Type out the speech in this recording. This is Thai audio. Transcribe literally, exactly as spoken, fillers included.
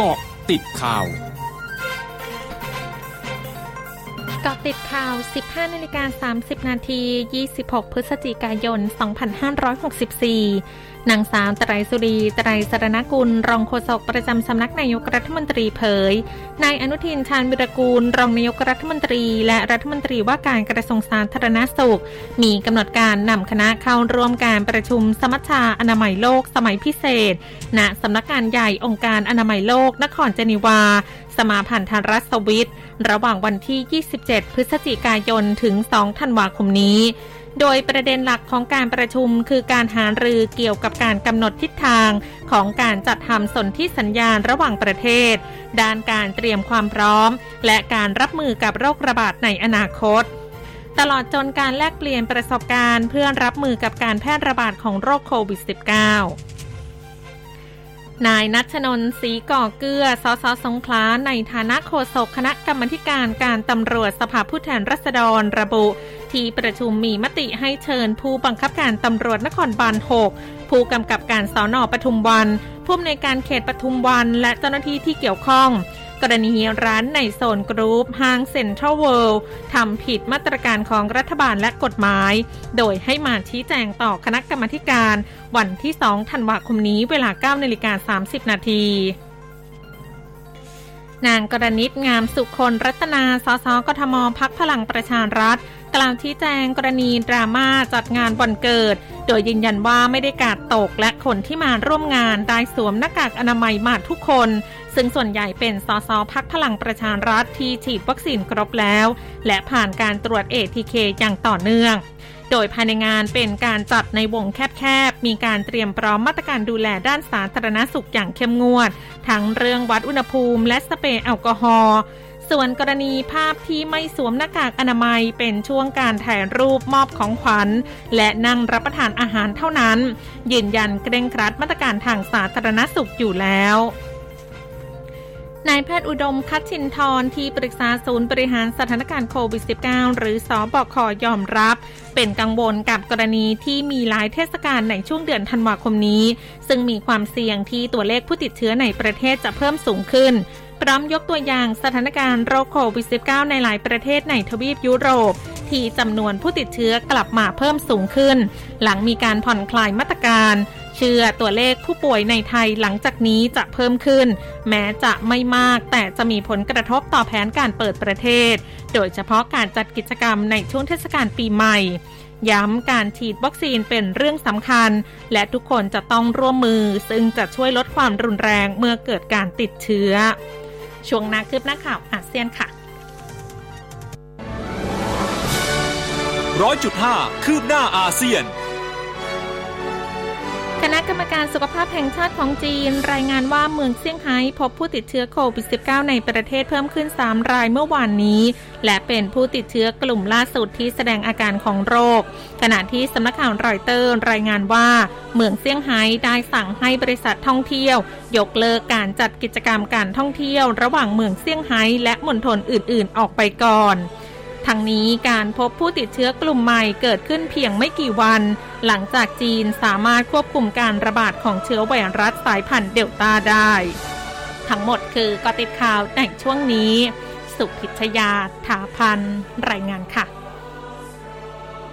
เกาะติดข่าวเกาะติดข่าว สิบห้านาฬิกาสามสิบนาที ยี่สิบหกพฤศจิกายนสองพันห้าร้อยหกสิบสี่นางสาวไตรสุรีไตรสรณกุลรองโฆษกประจำสำนักนายกรัฐมนตรีเผยนายอนุทินชาญวิรากูลรองนายกรัฐมนตรีและรัฐมนตรีว่าการกระทรวงสาธารณสุขมีกำหนดการนำคณะเข้าร่วมการประชุมสมัชชาอนามัยโลกสมัยพิเศษณสำนักงานใหญ่องค์การอนามัยโลกนครเจนีวาสมาพันธรัฐสวิสระหว่างวันที่ยี่สิบเจ็ดพฤศจิกายนถึงสองธันวาคมนี้โดยประเด็นหลักของการประชุมคือการหารือเกี่ยวกับการกำหนดทิศทางของการจัดทำสนธิสัญญาระหว่างประเทศด้านการเตรียมความพร้อมและการรับมือกับโรคระบาดในอนาคตตลอดจนการแลกเปลี่ยนประสบการณ์เพื่อรับมือกับการแพร่ระบาดของโรคโควิด สิบเก้านายณัชนนท์ ศรีก่อเกื้อ สส.สงขลาในฐานะโฆษกคณะกรรมาธิการการตำรวจสภาผู้แทนราษฎรระบุที่ประชุมมีมติให้เชิญผู้บังคับการตำรวจนครบาลหกผู้กำกับการสน.ปทุมวันผู้อำนวยการเขตปทุมวันและเจ้าหน้าที่ที่เกี่ยวข้องกรณีร้านในโซนกรุ๊ปห้างเซ็นทรัลเวิลด์ทำผิดมาตรการของรัฐบาลและกฎหมายโดยให้มาชี้แจงต่อคณะกรรมาธิการวันที่สองธันวาคมนี้เวลา เก้านาฬิกาสามสิบนาทีนางกรณิตงามสุคนรัตนาสส.กทม.พรรคพลังประชารัฐกล่าวชี้แจงกรณีดราม่าจัดงานวันเกิดโดยยืนยันว่าไม่ได้กาดตกและคนที่มาร่วมงานได้สวมหน้ากากอนามัยมาทุกคนซึ่งส่วนใหญ่เป็นสส.พรรคพลังประชารัฐที่ฉีดวัคซีนครบแล้วและผ่านการตรวจ เอ ที เค อย่างต่อเนื่องโดยภายในงานเป็นการจัดในวงแคบๆมีการเตรียมพร้อมมาตรการดูแลด้านสาธารณสุขอย่างเข้มงวดทั้งเรื่องวัดอุณหภูมิและสเปรย์แอลกอฮอล์ส่วนกรณีภาพที่ไม่สวมหน้ากากอนามัยเป็นช่วงการถ่ายรูปมอบของขวัญและนั่งรับประทานอาหารเท่านั้นยืนยันเกร่งครัดมาตรการทางสาธารณสุขอยู่แล้วนายแพทย์อุดมคัจฉินทรที่ปรึกษาศูนย์บริหารสถานการณ์โควิด สิบเก้า หรือสบค.ยอมรับเป็นกังวลกับกรณีที่มีหลายเทศกาลในช่วงเดือนธันวาคมนี้ซึ่งมีความเสี่ยงที่ตัวเลขผู้ติดเชื้อในประเทศจะเพิ่มสูงขึ้นพร้อมยกตัวอย่างสถานการณ์โรคโควิด สิบเก้า ในหลายประเทศในทวีปยุโรปที่จำนวนผู้ติดเชื้อกลับมาเพิ่มสูงขึ้นหลังมีการผ่อนคลายมาตรการเชื่อตัวเลขผู้ป่วยในไทยหลังจากนี้จะเพิ่มขึ้นแม้จะไม่มากแต่จะมีผลกระทบต่อแผนการเปิดประเทศโดยเฉพาะการจัดกิจกรรมในช่วงเทศกาลปีใหม่ย้ำการฉีดวัคซีนเป็นเรื่องสำคัญและทุกคนจะต้องร่วมมือซึ่งจะช่วยลดความรุนแรงเมื่อเกิดการติดเชื้อช่วงนักคืบหน้าข่าวอาเซียนค่ะ หนึ่งร้อยจุดห้า คืบหน้าอาเซียนคณะกรรมการสุขภาพแห่งชาติของจีนรายงานว่าเมืองเซี่ยงไฮ้พบผู้ติดเชื้อโควิด สิบเก้า ในประเทศเพิ่มขึ้นสามรายเมื่อวานนี้และเป็นผู้ติดเชื้อกลุ่มล่าสุดที่แสดงอาการของโรคขณะที่สำนักข่าวรอยเตอร์รายงานว่าเมืองเซี่ยงไฮ้ได้สั่งให้บริษัทท่องเที่ยวยกเลิกการจัดกิจกรรมการท่องเที่ยวระหว่างเมืองเซี่ยงไฮ้และมณฑลอื่นๆออกไปก่อนทั้งนี้การพบผู้ติดเชื้อกลุ่มใหม่เกิดขึ้นเพียงไม่กี่วันหลังจากจีนสามารถควบคุมการระบาดของเชื้อไวรัสสายพันธุ์เดลต้าได้ทั้งหมดคือเกาะติดข่าวในช่วงนี้สุพิชญาถาพันรายงานค่ะ